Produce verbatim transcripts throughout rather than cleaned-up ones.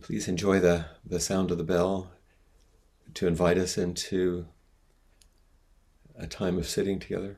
please enjoy the, the sound of the bell to invite us into a time of sitting together.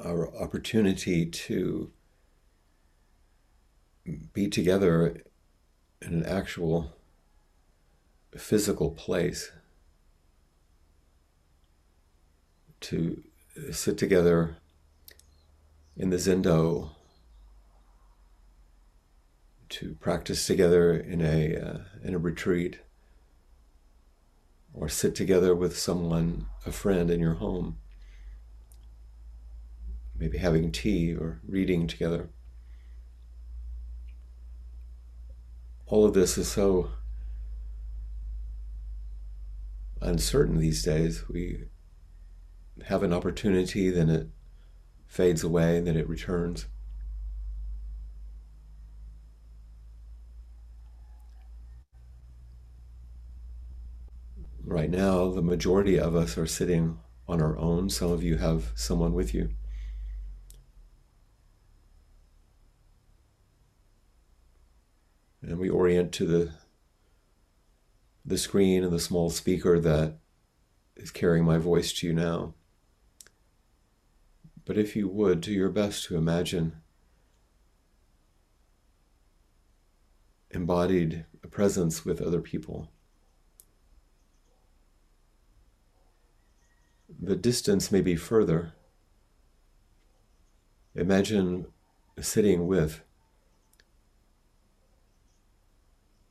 Our opportunity to be together in an actual physical place, to sit together in the zendo, to practice together in a uh, in a retreat, or sit together with someone, a friend in your home. Maybe having tea or reading together. All of this is so uncertain these days. We have an opportunity, then it fades away, then it returns. Right now, the majority of us are sitting on our own. Some of you have someone with you. and we orient to the the screen and the small speaker that is carrying my voice to you now. But if you would, do your best to imagine embodied presence with other people. The distance may be further. Imagine sitting with,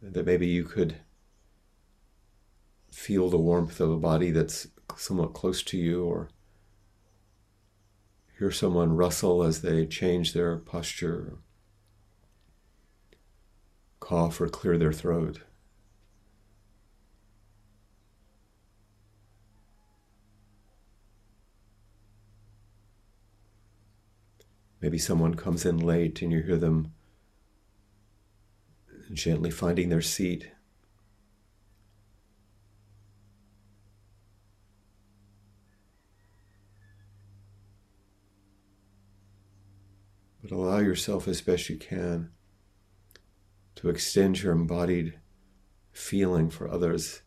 that maybe you could feel the warmth of a body that's somewhat close to you, or hear someone rustle as they change their posture, cough or clear their throat. Maybe someone comes in late and you hear them gently finding their seat. But allow yourself as best you can to extend your embodied feeling for others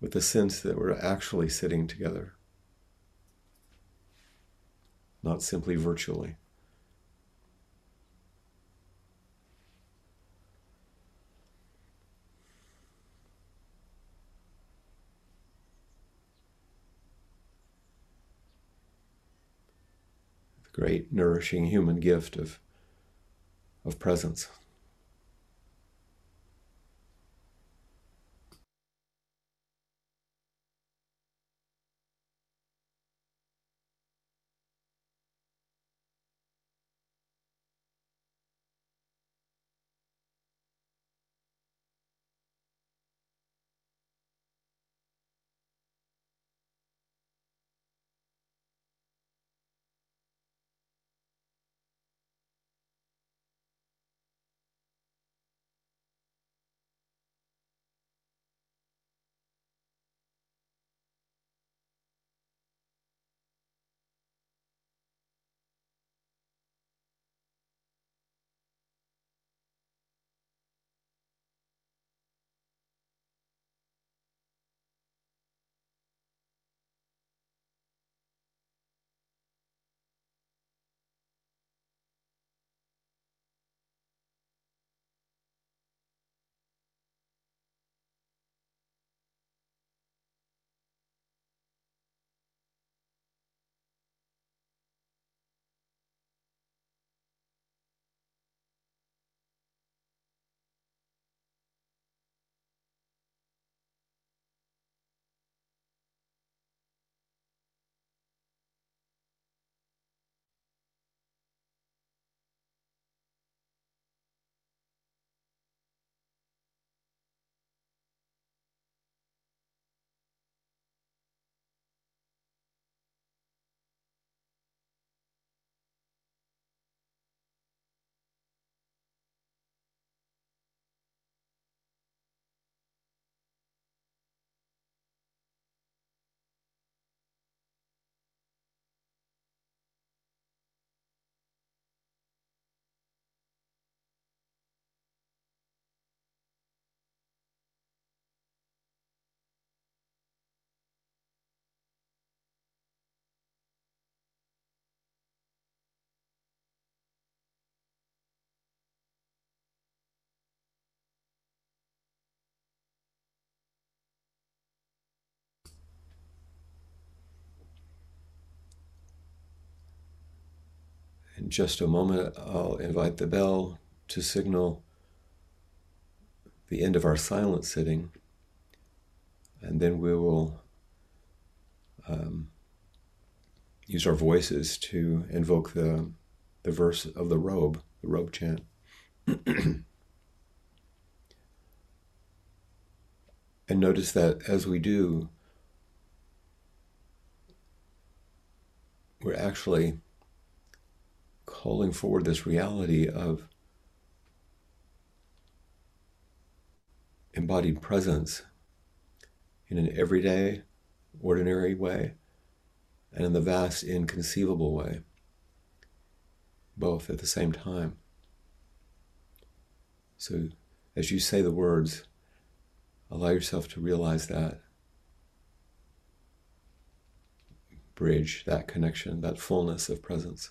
with the sense that we're actually sitting together, not simply virtually. The great nourishing human gift of, of presence. In just a moment, I'll invite the bell to signal the end of our silent sitting, and then we will um, use our voices to invoke the, the verse of the robe, the robe chant. And notice that as we do, we're actually calling forward this reality of embodied presence in an everyday, ordinary way, and in the vast, inconceivable way, both at the same time. So as you say the words, allow yourself to realize that bridge, that connection, that fullness of presence.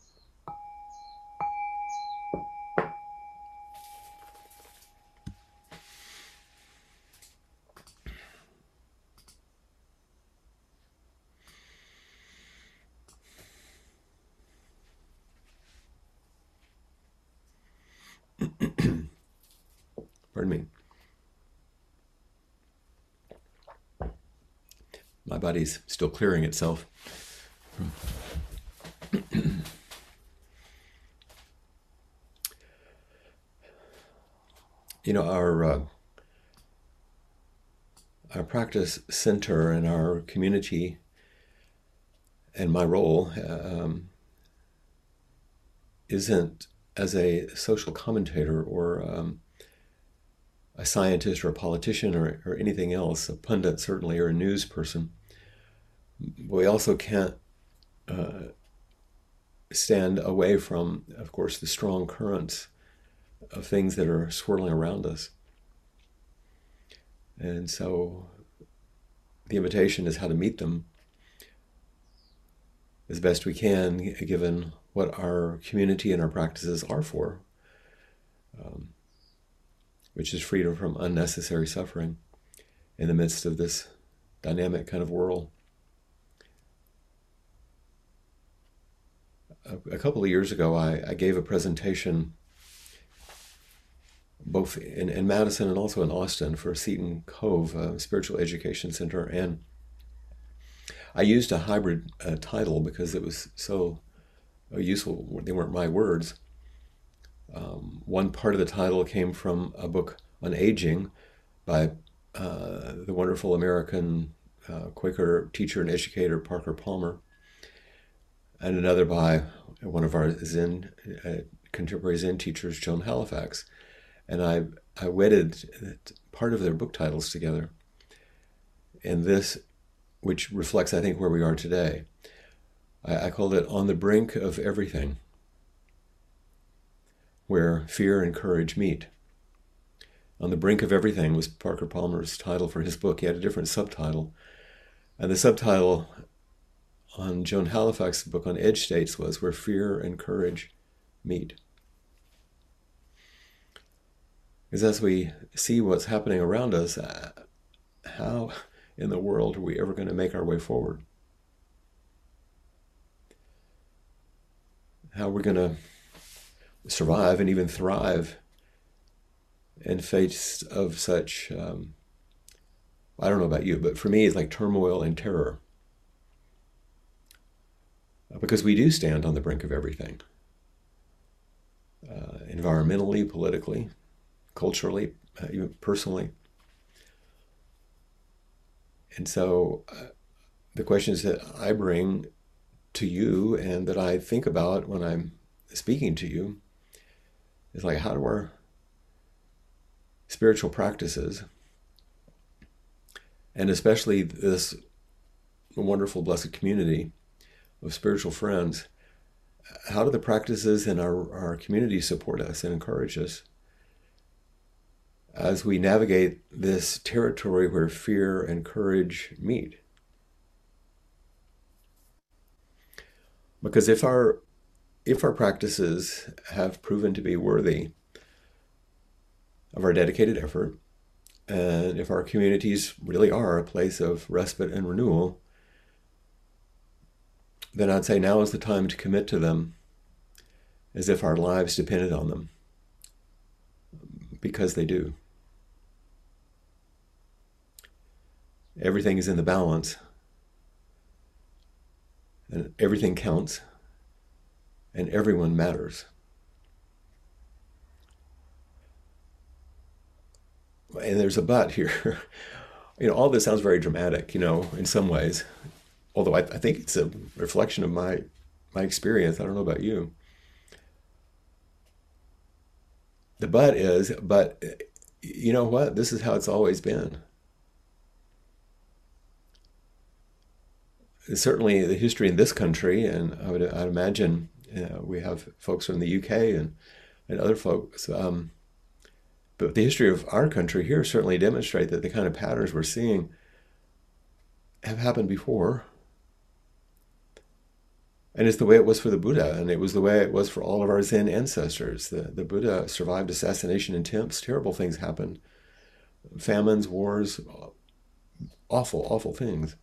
Pardon me. My body's still clearing itself. You know, our uh, our practice center and our community and my role um, isn't as a social commentator or um, a scientist or a politician or, or anything else, a pundit certainly, or a news person. We also can't uh, stand away from, of course, the strong currents of things that are swirling around us. And so the invitation is how to meet them as best we can, given what our community and our practices are for. Um, which is freedom from unnecessary suffering in the midst of this dynamic kind of whirl. A, a couple of years ago, I, I gave a presentation both in, in Madison and also in Austin for Seton Cove, a spiritual education center, and I used a hybrid uh, title because it was so useful. They weren't my words. Um, one part of the title came from a book on aging by uh, the wonderful American uh, Quaker teacher and educator Parker Palmer, and another by one of our Zen uh, contemporary Zen teachers, Joan Halifax. And I, I wedded part of their book titles together. And this, which reflects, I think, where we are today, I, I called it On the Brink of Everything, where fear and courage meet. On the Brink of Everything was Parker Palmer's title for his book. He had a different subtitle. And the subtitle on Joan Halifax's book on Edge States was Where Fear and Courage Meet. Because as we see what's happening around us, uh, how in the world are we ever going to make our way forward? How are we going to survive and even thrive in face of such, um, I don't know about you, but for me it's like turmoil and terror. Because we do stand on the brink of everything. Uh, environmentally, politically, culturally, uh, even personally. And so uh, the questions that I bring to you and that I think about when I'm speaking to you, it's like, how do our spiritual practices, and especially this wonderful, blessed community of spiritual friends, how do the practices in our, our community support us and encourage us as we navigate this territory where fear and courage meet? Because if our If our practices have proven to be worthy of our dedicated effort And if our communities really are a place of respite and renewal, then I'd say now is the time to commit to them as if our lives depended on them, because they do. Everything is in the balance, and everything counts, and everyone matters. And there's a but here. You know, all this sounds very dramatic, you know, in some ways, although I, I think it's a reflection of my, my experience. I don't know about you. The but is, but you know what? This is how it's always been. Certainly the history in this country, and I would I'd imagine uh, we have folks from the U K and, and other folks, um, but the history of our country here certainly demonstrate that the kind of patterns we're seeing have happened before. And it's the way it was for the Buddha, and it was the way it was for all of our Zen ancestors. The, the Buddha survived assassination attempts. Terrible things happened. Famines, wars, awful, awful things.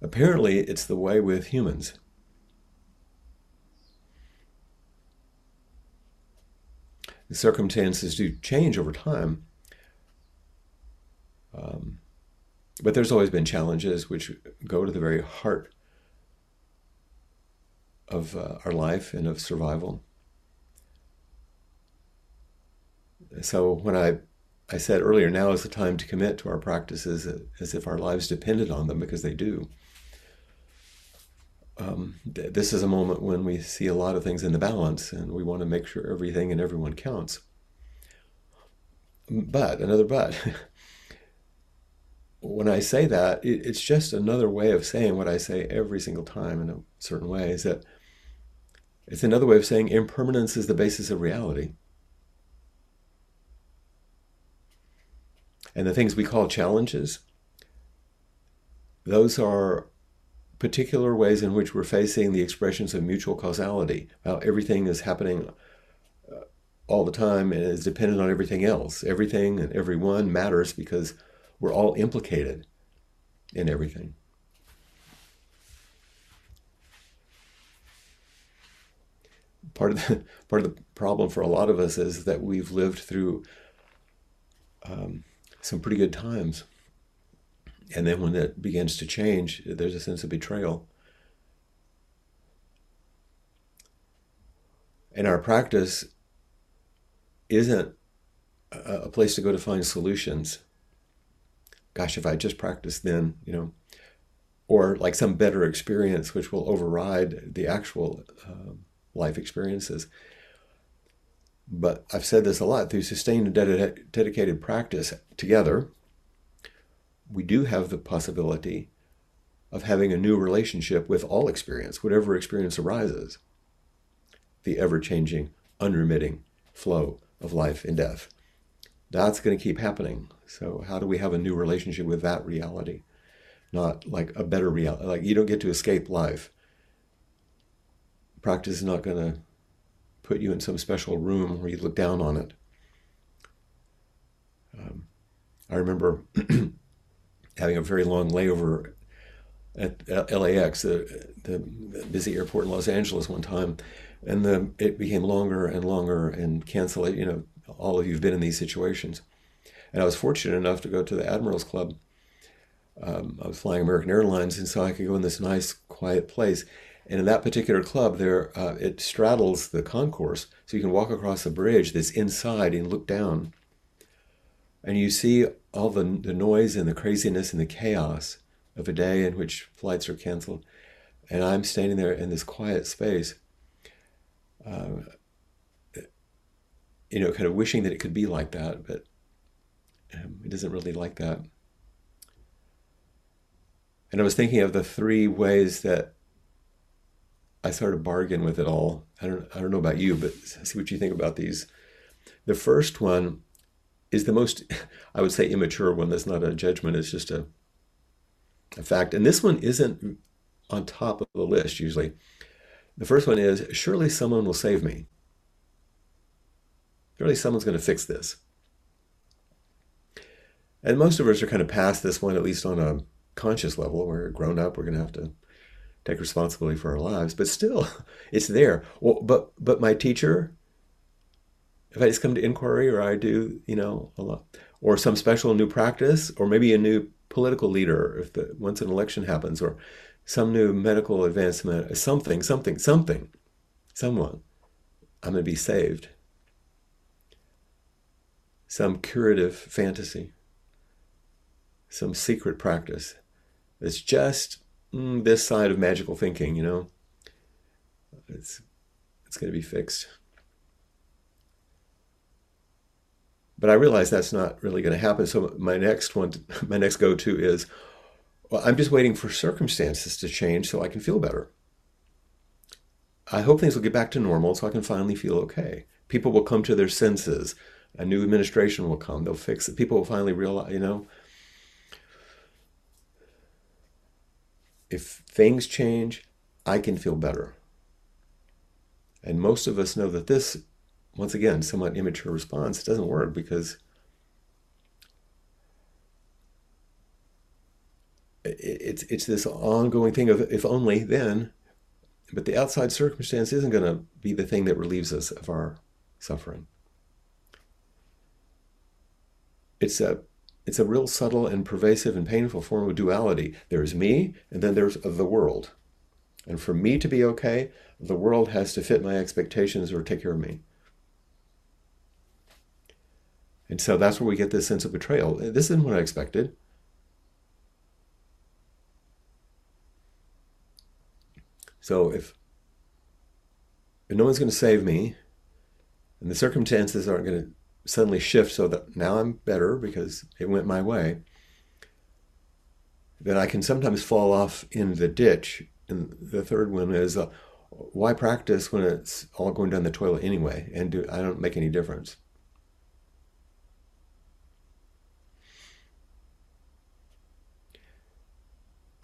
Apparently, it's the way with humans. The circumstances do change over time. Um, but there's always been challenges which go to the very heart of uh, our life and of survival. So when I, I said earlier, now is the time to commit to our practices as if our lives depended on them, because they do. Um, th- this is a moment when we see a lot of things in the balance, and we want to make sure everything and everyone counts. But, another but. When I say that, it, it's just another way of saying what I say every single time in a certain way, is that it's another way of saying impermanence is the basis of reality. And the things we call challenges, those are particular ways in which we're facing the expressions of mutual causality, how everything is happening all the time and is dependent on everything else. Everything and everyone matters because we're all implicated in everything. Part of the, part of the problem for a lot of us is that we've lived through um, some pretty good times. And then when that begins to change, there's a sense of betrayal. And our practice isn't a place to go to find solutions. Gosh, if I just practiced then, you know, or like some better experience which will override the actual uh, life experiences. But I've said this a lot, through sustained and ded- dedicated practice together, we do have the possibility of having a new relationship with all experience, whatever experience arises. The ever-changing, unremitting flow of life and death. That's going to keep happening. So how do we have a new relationship with that reality? Not like a better reality. Like, you don't get to escape life. Practice is not going to put you in some special room where you look down on it. Um, I remember having a very long layover at L A X, the, the busy airport in Los Angeles one time, and the, it became longer and longer and cancel it. You know, all of you have been in these situations. And I was fortunate enough to go to the Admirals Club. Um, I was flying American Airlines, and so I could go in this nice, quiet place. And in that particular club, there uh, it straddles the concourse, so you can walk across the bridge that's inside and look down. And you see all the, the noise and the craziness and the chaos of a day in which flights are canceled. And I'm standing there in this quiet space, uh, you know, kind of wishing that it could be like that, but um, it isn't really like that. And I was thinking of the three ways that I sort of bargain with it all. I don't, I don't know about you, but I see what you think about these. The first one is the most, I would say, immature one. That's not a judgment, it's just a, a fact. And this one isn't on top of the list usually. The first one is, surely someone will save me. Surely someone's going to fix this. And most of us are kind of past this one, at least on a conscious level. We're grown up. We're going to have to take responsibility for our lives. But still, it's there. Well, but but my teacher, if I just come to inquiry, or I do, you know, a lot, or some special new practice, or maybe a new political leader, if the, once an election happens, or some new medical advancement, something, something, something, someone, I'm going to be saved. Some curative fantasy, some secret practice that's just mm, this side of magical thinking, you know. It's, it's going to be fixed. But I realize that's not really going to happen. So my next one, my next go-to is, well, I'm just waiting for circumstances to change so I can feel better. I hope things will get back to normal so I can finally feel okay. People will come to their senses. A new administration will come. They'll fix it. People will finally realize, you know, if things change, I can feel better. And most of us know that this, once again, somewhat immature response doesn't work, because it's it's this ongoing thing of if only then, but the outside circumstance isn't going to be the thing that relieves us of our suffering. It's a, it's a real subtle and pervasive and painful form of duality. There's me, and then there's the world. And for me to be okay, the world has to fit my expectations or take care of me. And so that's where we get this sense of betrayal. This isn't what I expected. So if, if no one's going to save me, and the circumstances aren't going to suddenly shift so that now I'm better because it went my way, then I can sometimes fall off in the ditch. And the third one is, uh, why practice when it's all going down the toilet anyway, and do, I don't make any difference?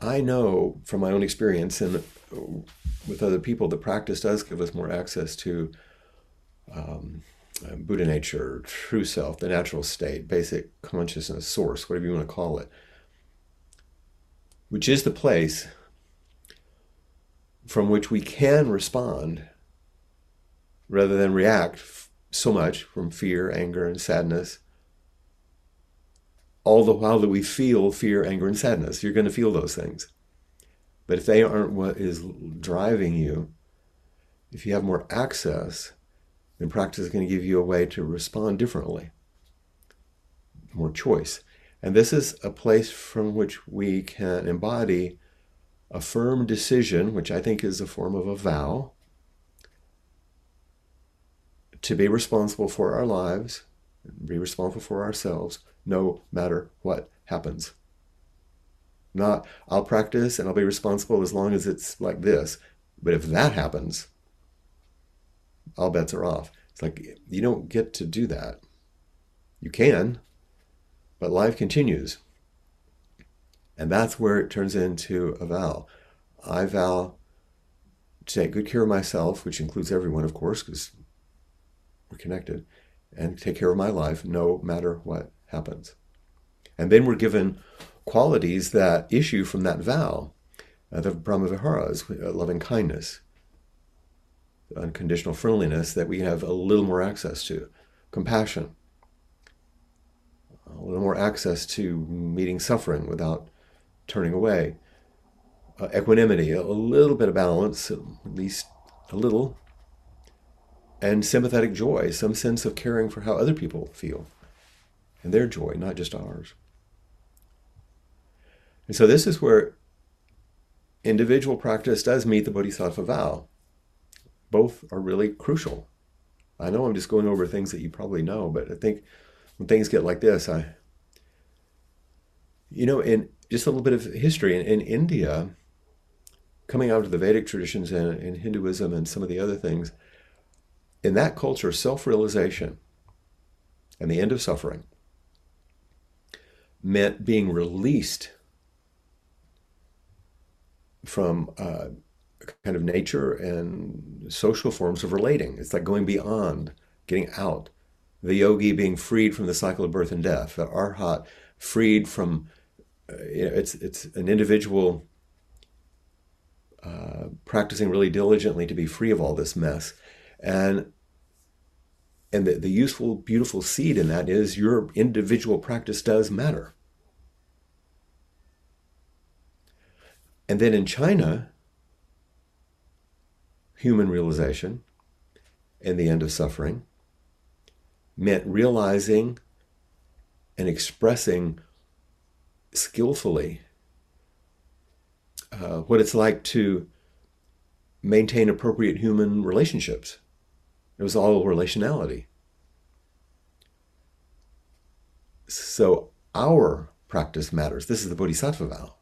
I know from my own experience and with other people that practice does give us more access to um, Buddha nature, true self, the natural state, basic consciousness, source, whatever you want to call it, which is the place from which we can respond rather than react so much from fear, anger, and sadness. All the while that we feel fear, anger, and sadness, you're going to feel those things. But if they aren't what is driving you, if you have more access, then practice is going to give you a way to respond differently, more choice. And this is a place from which we can embody a firm decision, which I think is a form of a vow, to be responsible for our lives, be responsible for ourselves, no matter what happens. Not, I'll practice and I'll be responsible as long as it's like this. But if that happens, all bets are off. It's like, you don't get to do that. You can, but life continues. And that's where it turns into a vow. I vow to take good care of myself, which includes everyone, of course, because we're connected, and take care of my life no matter what happens. And then we're given qualities that issue from that vow, uh, the Brahmaviharas, uh, loving kindness, unconditional friendliness, that we have a little more access to, compassion, a little more access to meeting suffering without turning away, uh, equanimity, a little bit of balance, at least a little, and sympathetic joy, some sense of caring for how other people feel and their joy, not just ours. And so this is where individual practice does meet the Bodhisattva vow. Both are really crucial. I know I'm just going over things that you probably know, but I think when things get like this, I, you know, in just a little bit of history, in, in India, coming out of the Vedic traditions and in Hinduism and some of the other things, in that culture, self-realization and the end of suffering meant being released from uh, kind of nature and social forms of relating. It's like going beyond, getting out. The yogi being freed from the cycle of birth and death, the arhat freed from, uh, it's, it's an individual uh, practicing really diligently to be free of all this mess. And and the, the useful, beautiful seed in that is your individual practice does matter. And then in China, human realization and the end of suffering meant realizing and expressing skillfully uh, what it's like to maintain appropriate human relationships. It was all relationality. So our practice matters. This is the Bodhisattva vow.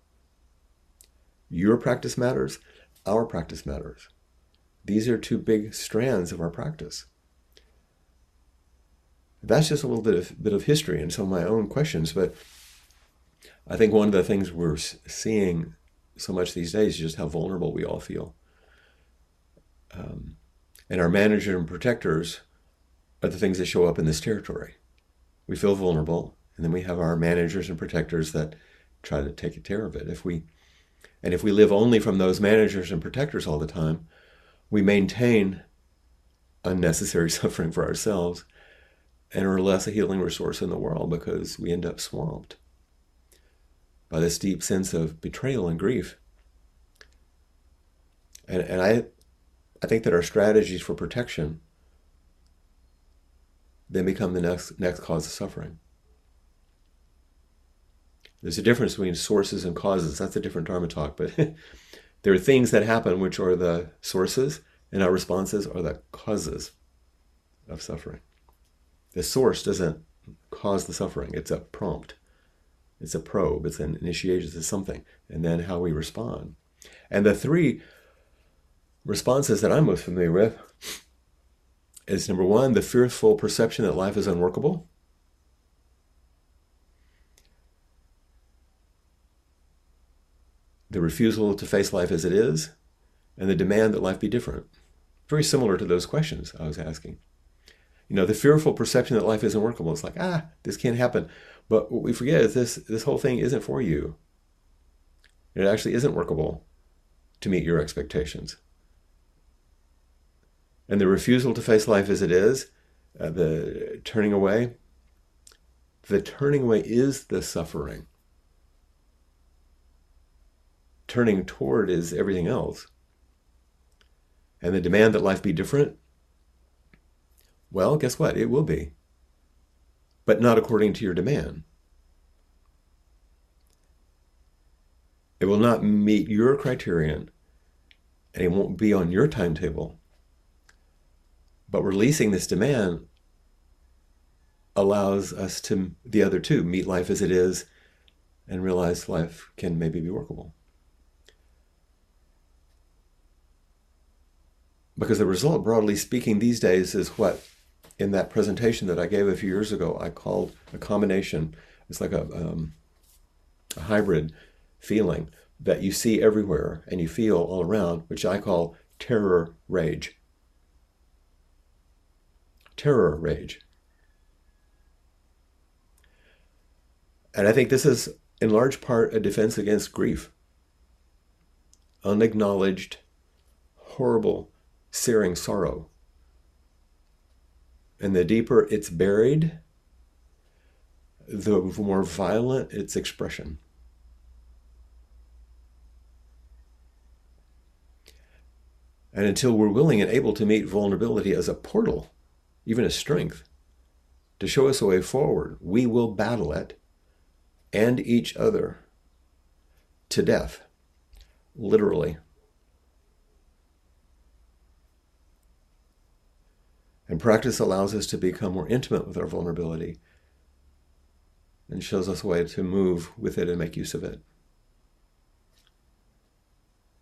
Your practice matters, our practice matters. These are two big strands of our practice. That's just a little bit of, bit of history and some of my own questions, but I think one of the things we're seeing so much these days is just how vulnerable we all feel. Um, And our managers and protectors are the things that show up in this territory. We feel vulnerable, and then we have our managers and protectors that try to take care of it. If we, and if we live only from those managers and protectors all the time, we maintain unnecessary suffering for ourselves and are less a healing resource in the world because we end up swamped by this deep sense of betrayal and grief. And, and I... I think that our strategies for protection then become the next, next cause of suffering. There's a difference between sources and causes. That's a different Dharma talk, but there are things that happen which are the sources, and our responses are the causes of suffering. The source doesn't cause the suffering. It's a prompt. It's a probe. It's an initiation to something, and then how we respond. And the three responses that I'm most familiar with is number one, the fearful perception that life is unworkable. The refusal to face life as it is, and the demand that life be different. Very similar to those questions I was asking. You know, the fearful perception that life is unworkable. It's like, ah, this can't happen. But what we forget is this, this whole thing isn't for you. It actually isn't workable to meet your expectations. And the refusal to face life as it is, uh, the turning away, the turning away is the suffering. Turning toward is everything else. And the demand that life be different, well, guess what? It will be, but not according to your demand. It will not meet your criterion, and it won't be on your timetable. But releasing this demand allows us to, the other two, meet life as it is and realize life can maybe be workable. Because the result, broadly speaking, these days is what, in that presentation that I gave a few years ago, I called a combination. It's like a, um, a hybrid feeling that you see everywhere and you feel all around, which I call terror rage. Terror rage. And I think this is in large part a defense against grief. Unacknowledged, horrible, searing sorrow. And the deeper it's buried, the more violent its expression. And until we're willing and able to meet vulnerability as a portal, even a strength, to show us a way forward, we will battle it and each other to death, literally. And practice allows us to become more intimate with our vulnerability and shows us a way to move with it and make use of it.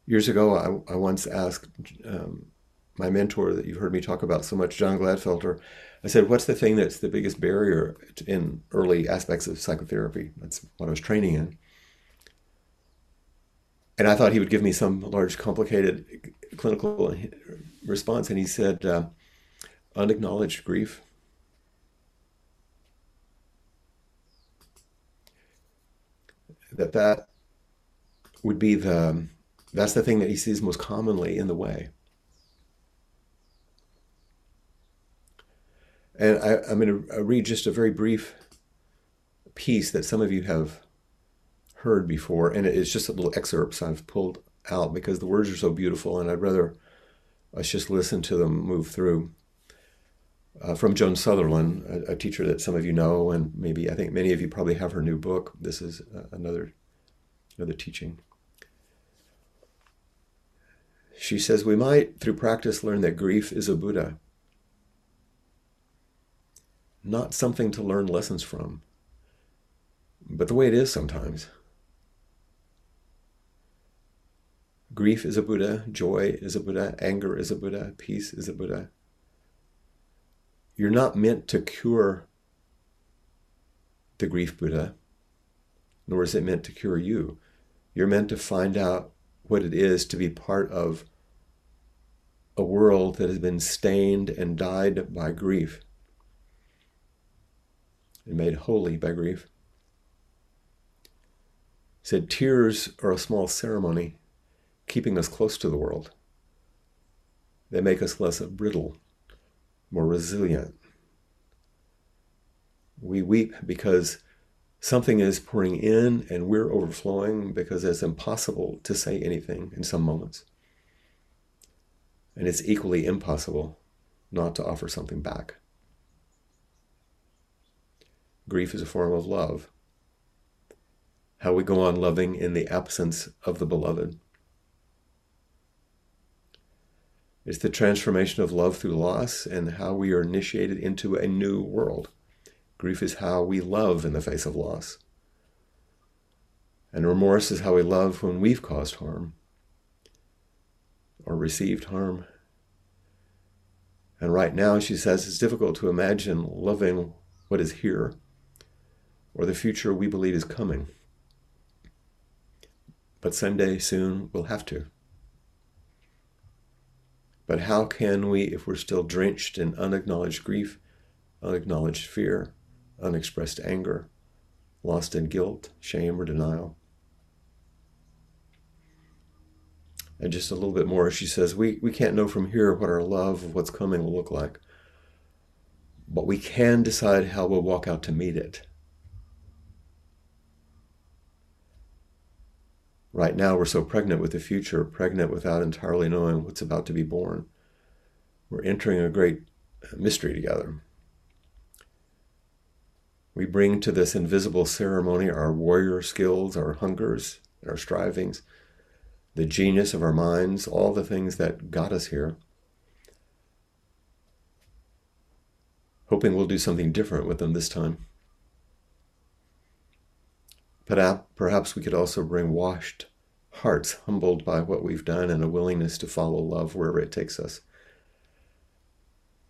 Years ago, I, I once asked um, my mentor that you've heard me talk about so much, John Gladfelter, I said, what's the thing that's the biggest barrier in early aspects of psychotherapy? That's what I was training in. And I thought he would give me some large, complicated clinical response. And he said, uh, unacknowledged grief. that that would be the, that's the thing that he sees most commonly in the way. And I, I'm going to read just a very brief piece that some of you have heard before, and it's just a little excerpts I've pulled out because the words are so beautiful, and I'd rather us just listen to them move through. Uh, from Joan Sutherland, a, a teacher that some of you know, and maybe I think many of you probably have her new book. This is uh, another, another teaching. She says, we might, through practice, learn that grief is a Buddha. Not something to learn lessons from, but the way it is sometimes. Grief is a Buddha, joy is a Buddha, anger is a Buddha, peace is a Buddha. You're not meant to cure the grief Buddha, nor is it meant to cure you. You're meant to find out what it is to be part of a world that has been stained and dyed by grief and made holy by grief. He said, tears are a small ceremony keeping us close to the world. They make us less brittle, more resilient. We weep because something is pouring in and we're overflowing because it's impossible to say anything in some moments. And it's equally impossible not to offer something back. Grief is a form of love. How we go on loving in the absence of the beloved. It's the transformation of love through loss and how we are initiated into a new world. Grief is how we love in the face of loss. And remorse is how we love when we've caused harm or received harm. And right now, she says, it's difficult to imagine loving what is here or the future we believe is coming. But someday soon we'll have to. But how can we, if we're still drenched in unacknowledged grief, unacknowledged fear, unexpressed anger, lost in guilt, shame, or denial? And just a little bit more, she says, we, we can't know from here what our love of what's coming will look like, but we can decide how we'll walk out to meet it. Right now, we're so pregnant with the future, pregnant without entirely knowing what's about to be born. We're entering a great mystery together. We bring to this invisible ceremony our warrior skills, our hungers, our strivings, the genius of our minds, all the things that got us here, hoping we'll do something different with them this time. But perhaps we could also bring washed hearts, humbled by what we've done, and a willingness to follow love wherever it takes us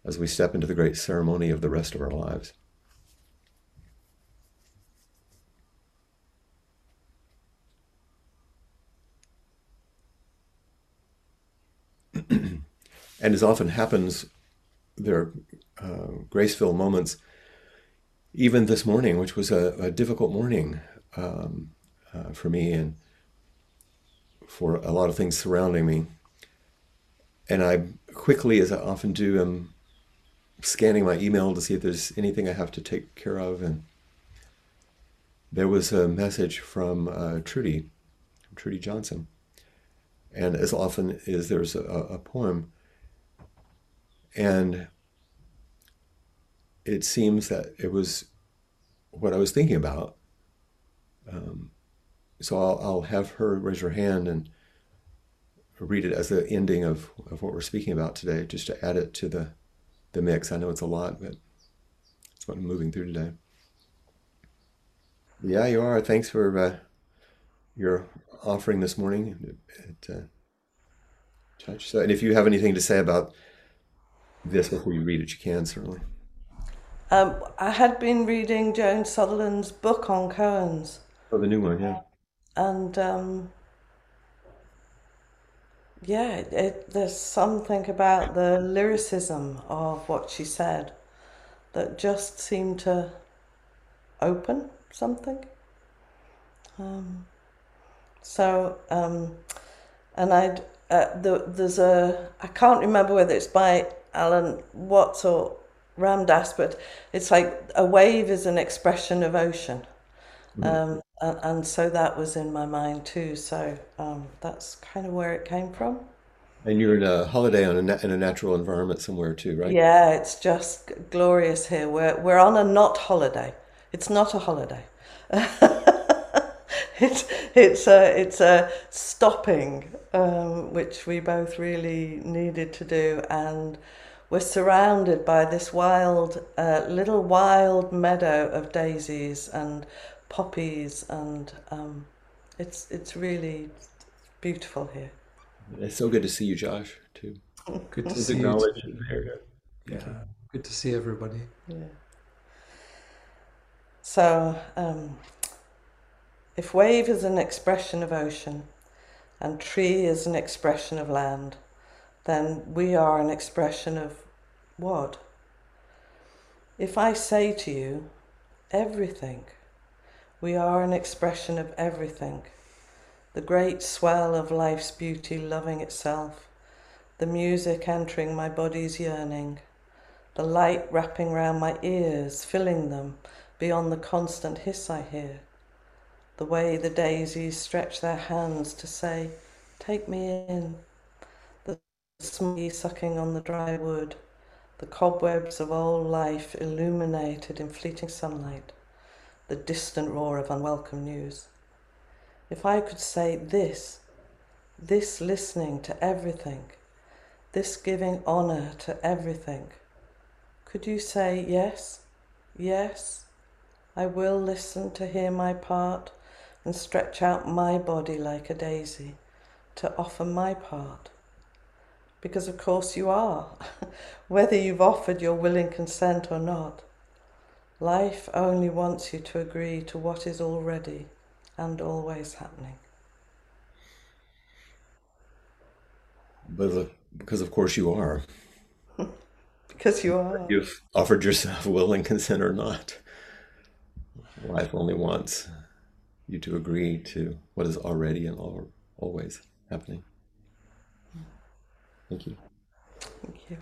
as we step into the great ceremony of the rest of our lives. And as often happens, there are uh, grace-filled moments, even this morning, which was a, a difficult morning. Um, uh, for me and for a lot of things surrounding me. And I quickly, as I often do, am scanning my email to see if there's anything I have to take care of. And there was a message from uh, Trudy, Trudy Johnson. And as often is, there's a, a poem. And it seems that it was what I was thinking about. Um, so I'll, I'll have her raise her hand and read it as the ending of, of what we're speaking about today, just to add it to the, the mix. I know it's a lot, but it's what I'm moving through today. Yeah, you are. Thanks for uh, your offering this morning. At, uh, touch. So, and if you have anything to say about this before you read it, you can, certainly. Um, I had been reading Joan Sutherland's book on koans. Oh, the new one, yeah. And um, yeah, it, it, there's something about the lyricism of what she said that just seemed to open something. Um, so, um, and I'd, uh, the, there's a, I can't remember whether it's by Alan Watts or Ramdas, but it's like a wave is an expression of ocean. Mm. Um, and, and so that was in my mind too. So um, that's kind of where it came from. And you're in a holiday on a na- in a natural environment somewhere too, right? Yeah, it's just glorious here. We're we're on a not holiday. It's not a holiday. it's it's a it's a stopping, um, which we both really needed to do, and we're surrounded by this wild, uh, little wild meadow of daisies and poppies, and um, it's it's really beautiful here. It's so good to see you, Josh, too. Good to it's see you. Yeah, good to see everybody. Yeah. So, um, if wave is an expression of ocean and tree is an expression of land, then we are an expression of what? If I say to you, everything, we are an expression of everything. The great swell of life's beauty loving itself, the music entering my body's yearning, the light wrapping round my ears, filling them beyond the constant hiss I hear, the way the daisies stretch their hands to say, take me in, the smoky sucking on the dry wood, the cobwebs of old life illuminated in fleeting sunlight, the distant roar of unwelcome news. If I could say this, this listening to everything, this giving honour to everything, could you say, yes, yes, I will listen to hear my part and stretch out my body like a daisy to offer my part? Because of course you are, whether you've offered your willing consent or not. Life only wants you to agree to what is already and always happening. But, because of course you are. Because you are. You've offered yourself willing consent or not. Life only wants you to agree to what is already and all, always happening. Thank you. Thank you.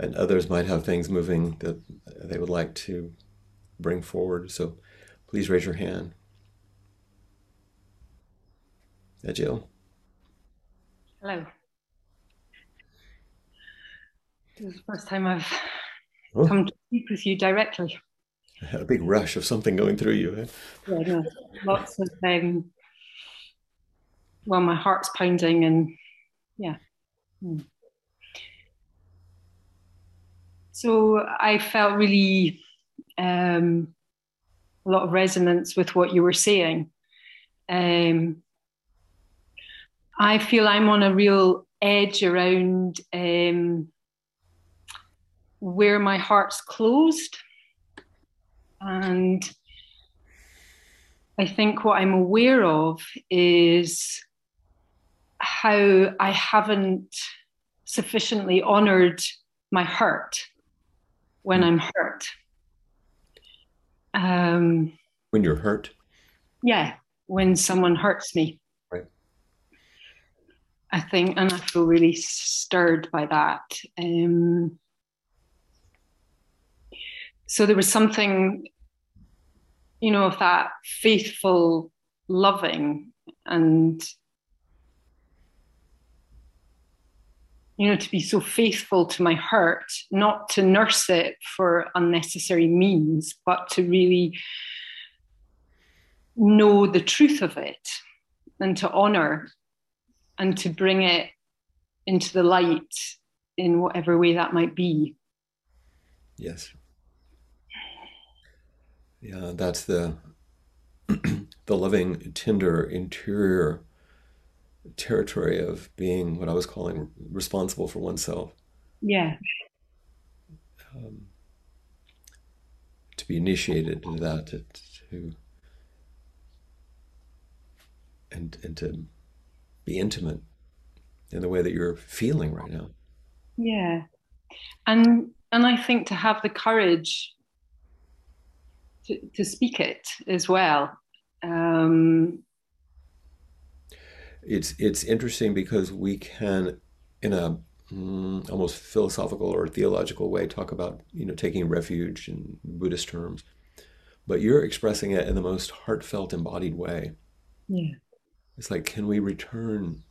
And others might have things moving that they would like to bring forward. So please raise your hand. Yeah, Jill. Hello. This is the first time I've oh. come to speak with you directly. A big rush of something going through you. Eh? Yeah, no, lots of, um, well, my heart's pounding and yeah. Mm. So I felt really um, a lot of resonance with what you were saying. Um, I feel I'm on a real edge around um, where my heart's closed. And I think what I'm aware of is how I haven't sufficiently honoured my hurt. When I'm hurt. Um, when you're hurt? Yeah, when someone hurts me. Right. I think, and I feel really stirred by that. Um, so there was something, you know, of that faithful loving and, you know, to be so faithful to my hurt, not to nurse it for unnecessary means, but to really know the truth of it and to honor and to bring it into the light in whatever way that might be. Yes. Yeah, that's the, the loving, tender, interior territory of being what I was calling responsible for oneself. Yeah. Um, to be initiated into that, to, to and and to be intimate in the way that you're feeling right now. Yeah, and and I think to have the courage to, to speak it as well. Um, it's it's interesting because we can, in a mm, almost philosophical or theological way, talk about, you know, taking refuge in Buddhist terms, but you're expressing it in the most heartfelt, embodied way. Yeah, it's like, can we return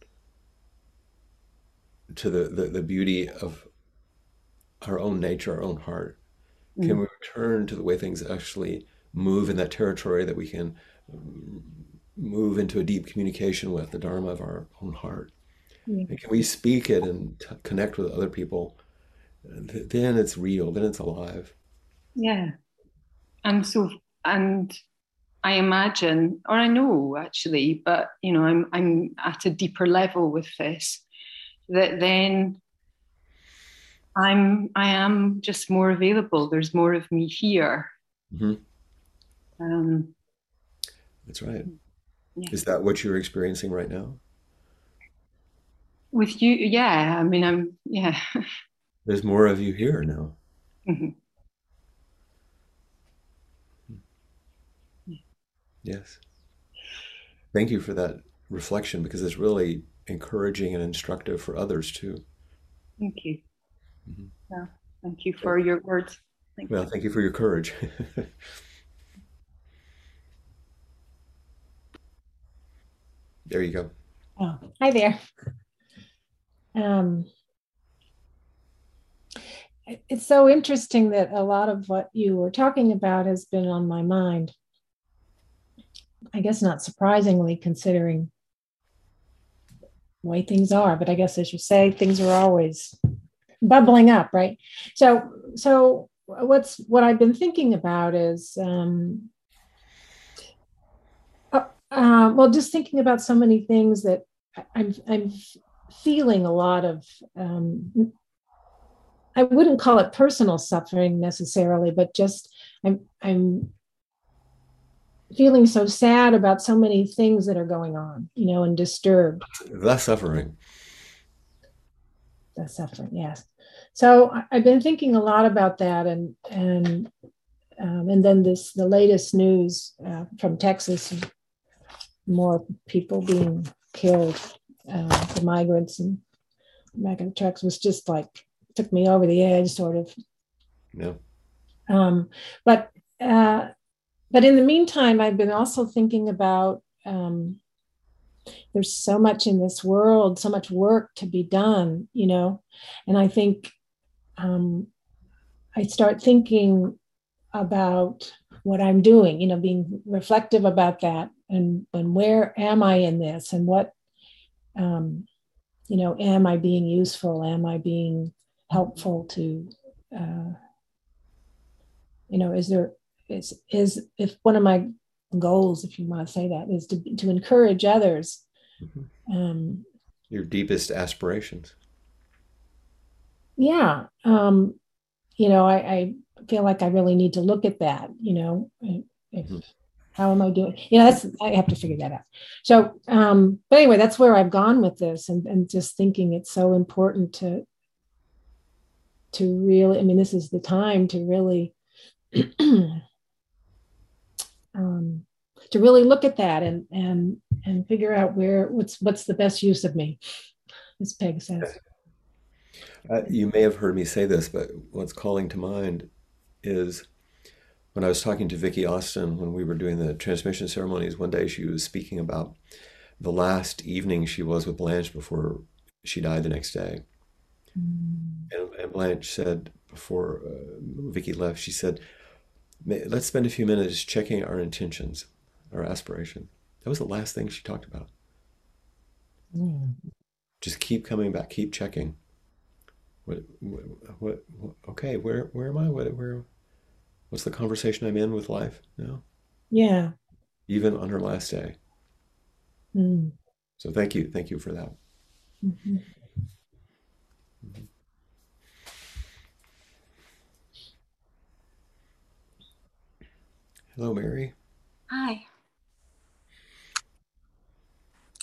to the the, the beauty of our own nature, our own heart? Can mm. we return to the way things actually move in that territory, that we can move into a deep communication with the Dharma of our own heart? Yeah. And can we speak it and t- connect with other people? Th- then it's real, then it's alive. Yeah. And so, and I imagine, or I know actually, but you know, I'm I'm at a deeper level with this, that then I'm I am just more available. There's more of me here. Mm-hmm. Um, That's right. Yeah. Is that what you're experiencing right now? With you, yeah. I mean, I'm, yeah. There's more of you here now. Mm-hmm. Yeah. Yes. Thank you for that reflection, because it's really encouraging and instructive for others too. Thank you. Mm-hmm. Well, thank you for your words. Thank well, you. Thank you for your courage. There you go. Oh, hi there. Um, it's so interesting that a lot of what you were talking about has been on my mind. I guess not surprisingly, considering the way things are, but I guess, as you say, things are always bubbling up, right? So, so what's what I've been thinking about is. Um, Uh, well, just thinking about so many things that I'm, I'm feeling a lot of, um, I wouldn't call it personal suffering necessarily, but just I'm, I'm feeling so sad about so many things that are going on, you know, and disturbed. The suffering. The suffering, yes. So I've been thinking a lot about that, and, and, um, and then this, the latest news uh, from Texas, more people being killed, uh, the migrants and back in the trucks, was just like, took me over the edge, sort of. Yeah. Um, but uh, but in the meantime, I've been also thinking about um, there's so much in this world, so much work to be done, you know. And I think um, I start thinking about what I'm doing, you know, being reflective about that. And, and where am I in this? And what, um, you know, am I being useful? Am I being helpful to, uh, you know, is there, is, is, if one of my goals, if you want to say that, is to, to encourage others. Mm-hmm. Um, Your deepest aspirations. Yeah. Um, you know, I, I feel like I really need to look at that, you know, if, mm-hmm. How am I doing? You know, that's, I have to figure that out. So, um, but anyway, that's where I've gone with this, and, and just thinking it's so important to, to really, I mean, this is the time to really, um, to really look at that and, and, and figure out where, what's, what's the best use of me, as Peg says. Uh, you may have heard me say this, but what's calling to mind is, when I was talking to Vicki Austin, when we were doing the transmission ceremonies, one day she was speaking about the last evening she was with Blanche before she died the next day. Mm. And, and Blanche said, before uh, Vicki left, she said, let's spend a few minutes checking our intentions, our aspiration. That was the last thing she talked about. Mm. Just keep coming back, keep checking. What, what, what, what okay, where, where am I? What, where? What's the conversation I'm in with life now? Yeah. Even on her last day. Mm. So thank you. Thank you for that. Mm-hmm. Mm-hmm. Hello, Mary. Hi.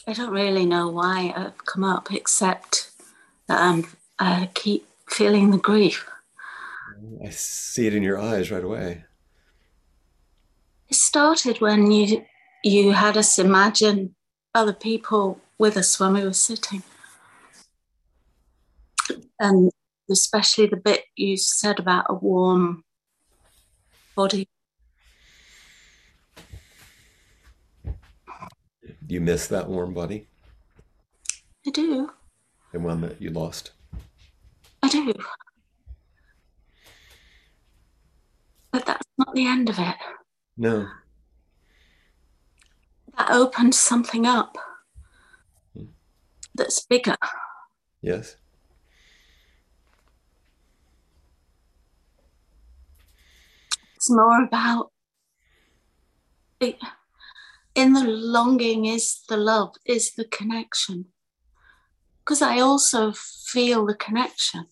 I don't really know why I've come up, except that I'm, I keep feeling the grief. I see it in your eyes right away. started when you you had us imagine other people with us when we were sitting. And especially the bit you said about a warm body. You miss that warm body? I do. The one that you lost? I do. But that's not the end of it. No. That opened something up hmm. that's bigger. Yes. It's more about it. In the longing is the love, is the connection. Because I also feel the connection.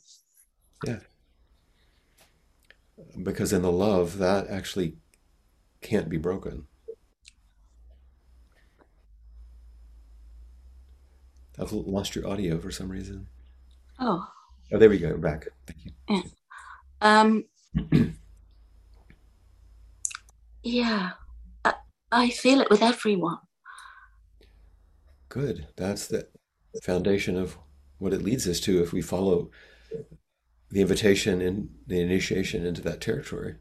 Yeah. Because in the love, that actually can't be broken. I've lost your audio for some reason. Oh. Oh, there we go. Back. Thank you. Yeah. Um, yeah. I feel it with everyone. Good. That's the foundation of what it leads us to if we follow the invitation and the initiation into that territory,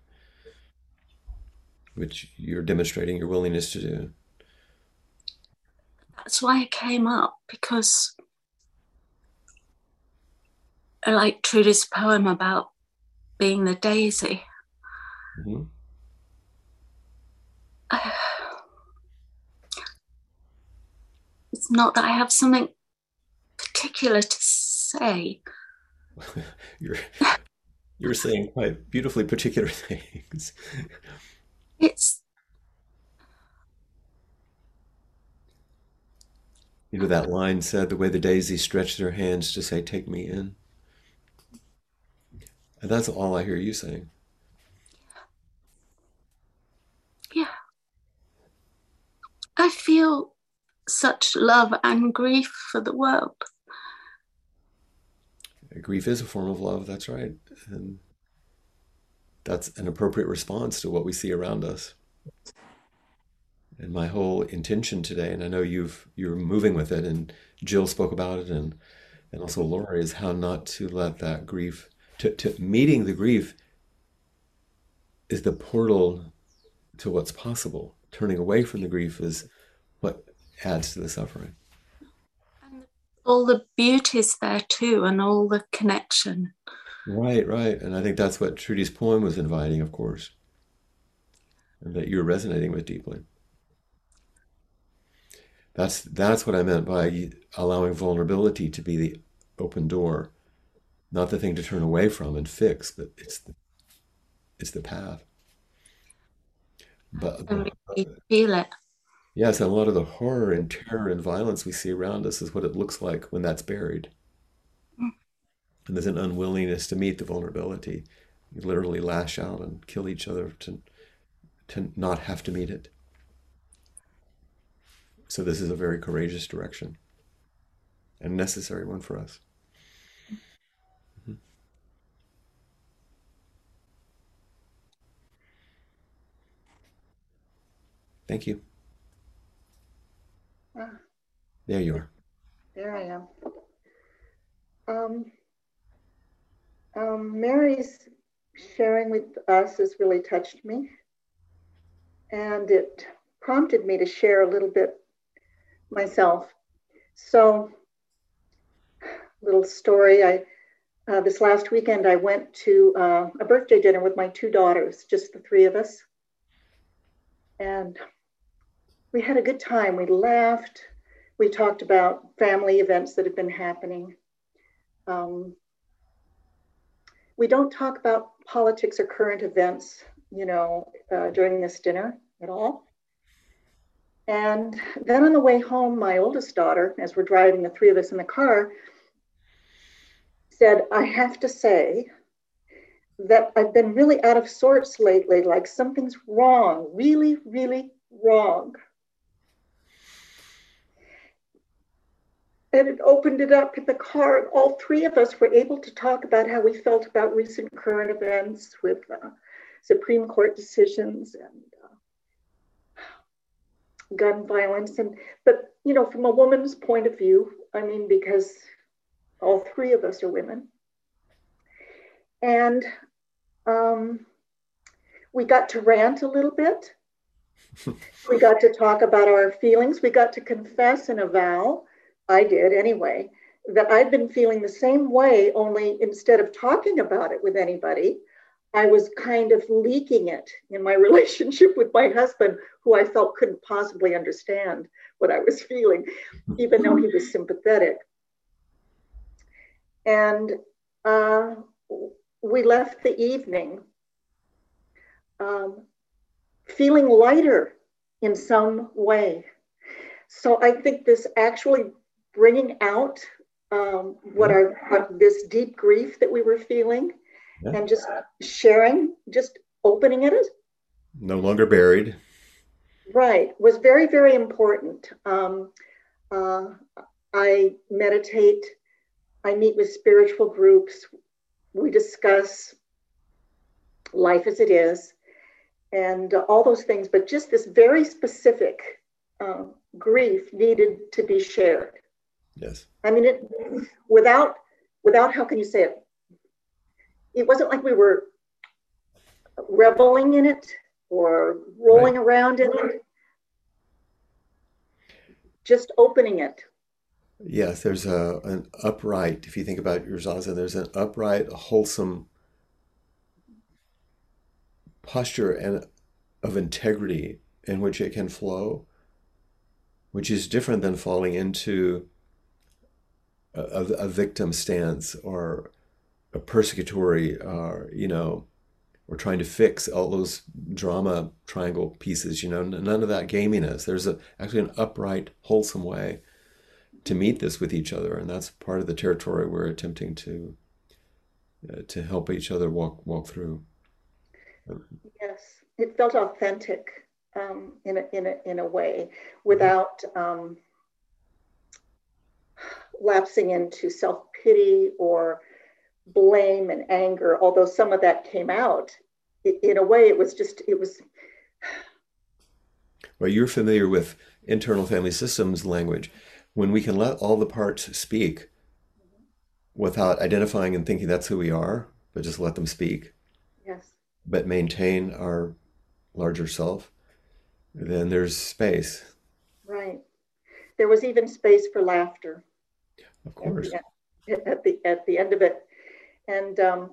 which you're demonstrating your willingness to do. That's why I came up, because I like Trudy's poem about being the daisy. Mm-hmm. I, It's not that I have something particular to say. you're you're saying quite beautifully particular things. It's you know that line said the way the daisies stretch their hands to say take me in. And that's all I hear you saying. Yeah. I feel such love and grief for the world. Grief is a form of love, that's right. And that's an appropriate response to what we see around us. And my whole intention today, and I know you've you're moving with it, and Jill spoke about it, and and also Laura, is how not to let that grief to, to meeting the grief is the portal to what's possible. Turning away from the grief is what adds to the suffering. And all the beauty's there too, and all the connection. Right, right. And I think that's what Trudy's poem was inviting, of course, and that you're resonating with deeply. That's, that's what I meant by allowing vulnerability to be the open door, not the thing to turn away from and fix, but it's the, it's the path. But I feel it. Yes, and a lot of the horror and terror and violence we see around us is what it looks like when that's buried. Mm. And there's an unwillingness to meet the vulnerability. You literally lash out and kill each other to, to not have to meet it. So this is a very courageous direction and necessary one for us. Mm-hmm. Thank you. There you are. There I am. Um, um, Mary's sharing with us has really touched me, and it prompted me to share a little bit myself. So, little story. I uh, this last weekend I went to uh, a birthday dinner with my two daughters, just the three of us, and we had a good time. We laughed. We talked about family events that have been happening. Um, we don't talk about politics or current events, you know, uh, during this dinner at all. And then on the way home, my oldest daughter, as we're driving, the three of us in the car, said, I have to say that I've been really out of sorts lately, like something's wrong, really, really wrong. And it opened it up in the car, and all three of us were able to talk about how we felt about recent current events with uh, Supreme Court decisions and uh, gun violence. And, but, you know, from a woman's point of view, I mean, because all three of us are women. And um, we got to rant a little bit. We got to talk about our feelings. We got to confess and avow, I did anyway, that I'd been feeling the same way, only instead of talking about it with anybody, I was kind of leaking it in my relationship with my husband, who I felt couldn't possibly understand what I was feeling, even though he was sympathetic. And uh, we left the evening um, feeling lighter in some way. So I think this actually bringing out um, what our, our, this deep grief that we were feeling, yeah. And just sharing, just opening it. No longer buried. Right. Was very, very important. Um, uh, I meditate. I meet with spiritual groups. We discuss life as it is and uh, all those things. But just this very specific uh, grief needed to be shared. Yes. I mean, it, without, without, how can you say it? It wasn't like we were reveling in it or rolling right. around in it, just opening it. Yes, there's a, an upright, if you think about your zazen, there's an upright, wholesome posture and of integrity in which it can flow, which is different than falling into a, a victim stance or a persecutory, or, you know, or trying to fix all those drama triangle pieces, you know, none of that gaminess. There's a, actually an upright, wholesome way to meet this with each other. And that's part of the territory we're attempting to, uh, to help each other walk, walk through. Yes. It felt authentic um, in a, in a, in a way without um, lapsing into self-pity or blame and anger, although some of that came out. In a way, it was just, it was. Well, you're familiar with internal family systems language. When we can let all the parts speak without identifying and thinking that's who we are, but just let them speak, yes, but maintain our larger self, then there's space. Right. There was even space for laughter. Of course. At the end, at the, at the end of it. And um,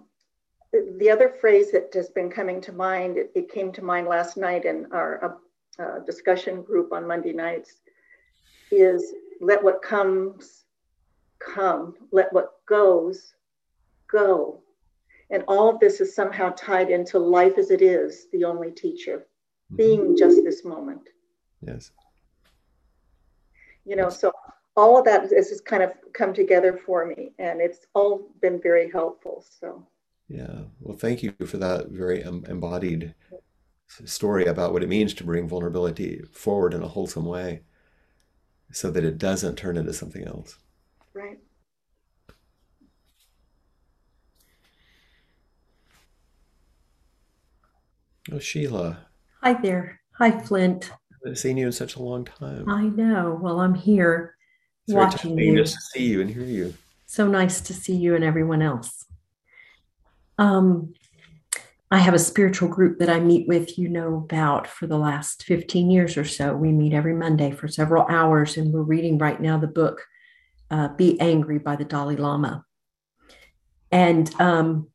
the other phrase that has been coming to mind, it, it came to mind last night in our uh, uh, discussion group on Monday nights, is let what comes, come, let what goes, go. And all of this is somehow tied into life as it is, the only teacher, mm-hmm. being just this moment. Yes. You know, so all of that has just kind of come together for me, and it's all been very helpful. So, yeah. Well, thank you for that very embodied story about what it means to bring vulnerability forward in a wholesome way so that it doesn't turn into something else. Right. Oh, Sheila. Hi there. Hi, Flint. I haven't seen you in such a long time. I know. Well, I'm here. It's watching very you. Nice to see you and hear you. So nice to see you and everyone else. Um, I have a spiritual group that I meet with, you know, about for the last fifteen years or so. We meet every Monday for several hours, and we're reading right now the book, uh, Be Angry by the Dalai Lama. And um,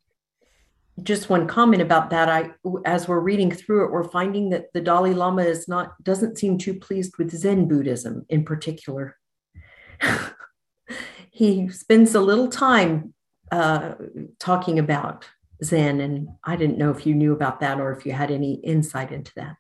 just one comment about that. I, as we're reading through it, we're finding that the Dalai Lama is not, doesn't seem too pleased with Zen Buddhism in particular. He spends a little time uh, talking about Zen, and I didn't know if you knew about that or if you had any insight into that.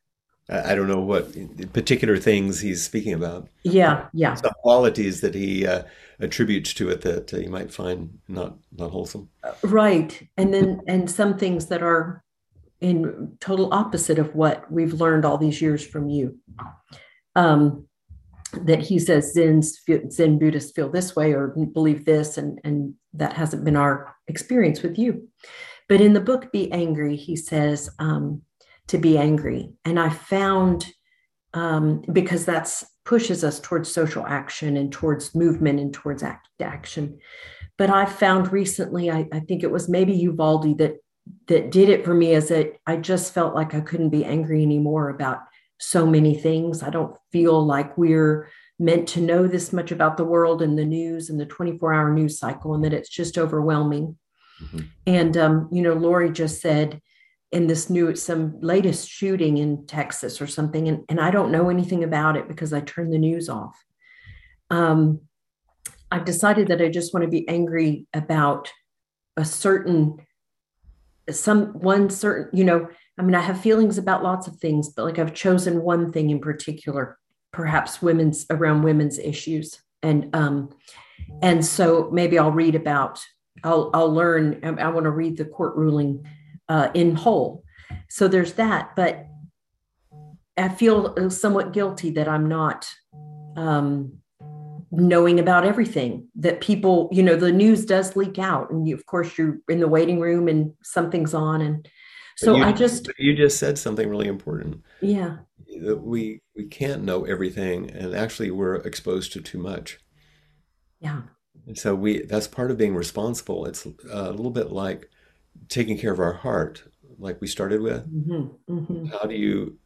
I don't know what particular things he's speaking about. Yeah, yeah. Some qualities that he uh, attributes to it that uh, you might find not not wholesome. Right, and then and some things that are in total opposite of what we've learned all these years from you. Um. That he says Zen's, Zen Buddhists feel this way or believe this, and, and that hasn't been our experience with you. But in the book, Be Angry, he says um, to be angry. And I found um, because that's pushes us towards social action and towards movement and towards act, action. But I found recently, I, I think it was maybe Uvalde that that did it for me, is that I just felt like I couldn't be angry anymore about so many things. I don't feel like we're meant to know this much about the world and the news and the twenty-four hour news cycle, and that it's just overwhelming. Mm-hmm. And, um, you know, Lori just said, in this new, some latest shooting in Texas or something, and, and I don't know anything about it because I turned the news off. Um, I've decided that I just want to be angry about a certain, some one certain, you know, I mean, I have feelings about lots of things, but like I've chosen one thing in particular, perhaps women's, around women's issues. And, um, and so maybe I'll read about, I'll, I'll learn, I, I want to read the court ruling Uh, in whole. So there's that, but I feel somewhat guilty that I'm not um, knowing about everything, that people, you know, the news does leak out, and you, of course you're in the waiting room and something's on. And so you, I just, you just said something really important. Yeah. We, we can't know everything, and actually we're exposed to too much. Yeah. And so we, that's part of being responsible. It's a little bit like taking care of our heart, like we started with. Mm-hmm, mm-hmm. How do you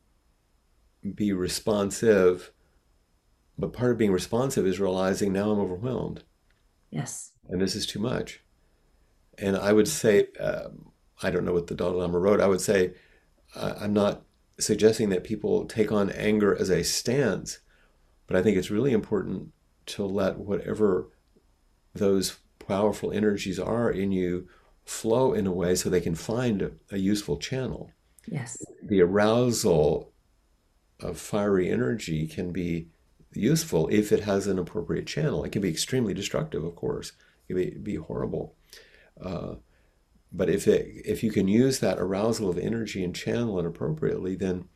be responsive? But part of being responsive is realizing, now I'm overwhelmed. Yes. And this is too much. And I would say, um, I don't know what the Dalai Lama wrote. I would say, uh, I'm not suggesting that people take on anger as a stance, but I think it's really important to let whatever those powerful energies are in you flow in a way so they can find a, a useful channel. Yes. The arousal of fiery energy can be useful if it has an appropriate channel. It can be extremely destructive, of course. It can be, be horrible. Uh, but if it, if you can use that arousal of energy and channel it appropriately, then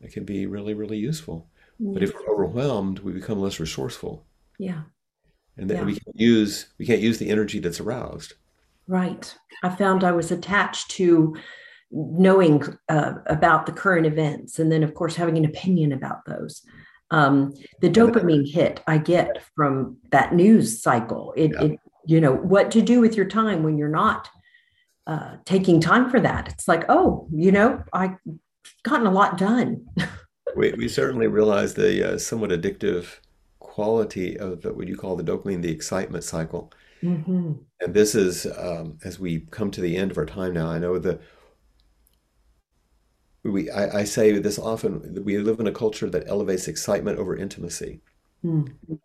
it can be really, really useful. Mm-hmm. But if we're overwhelmed, we become less resourceful. Yeah. And then yeah. we can't use, we can't use the energy that's aroused. Right. I found I was attached to knowing uh, about the current events, and then, of course, having an opinion about those. Um, the dopamine hit I get from that news cycle. It, yeah. it, you know, what to do with your time when you're not uh, taking time for that. It's like, oh, you know, I've gotten a lot done. we, we certainly realize the uh, somewhat addictive quality of the, what you call the dopamine, the excitement cycle. Mm-hmm. And this is, um, as we come to the end of our time now, I know that we, I, I say this often, that we live in a culture that elevates excitement over intimacy. Mm-hmm.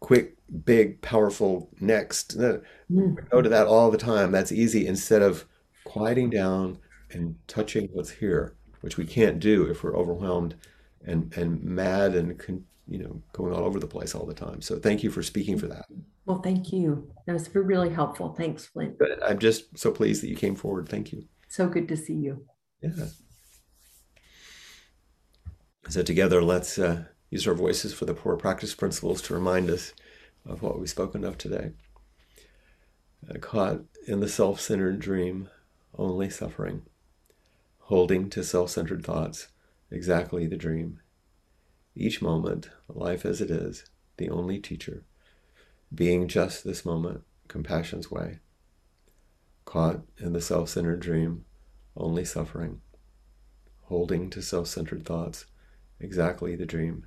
Quick, big, powerful, next. Mm-hmm. We go to that all the time. That's easy, instead of quieting down and touching what's here, which we can't do if we're overwhelmed and, and mad and, con- you know, going all over the place all the time. So thank you for speaking for that. Well, thank you. That was really helpful. Thanks, Flint. But I'm just so pleased that you came forward. Thank you. So good to see you. Yeah. So together, let's uh, use our voices for the poor practice principles to remind us of what we've spoken of today. Uh, caught in the self-centered dream, only suffering. Holding to self-centered thoughts, exactly the dream. Each moment, life as it is, the only teacher. Being just this moment, compassion's way. Caught in the self-centered dream, only suffering. Holding to self-centered thoughts, exactly the dream.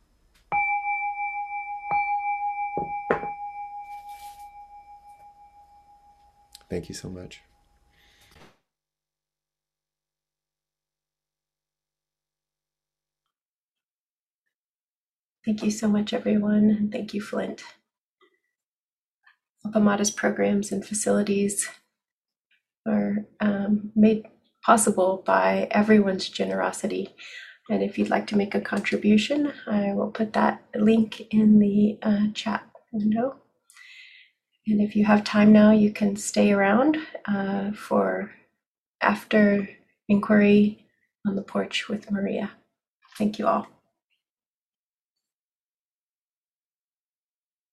Thank you so much. Thank you so much, everyone, and thank you, Flint. Appomata's programs and facilities are um, made possible by everyone's generosity. And if you'd like to make a contribution, I will put that link in the uh, chat window. And if you have time now, you can stay around uh, for after inquiry on the porch with Maria. Thank you all.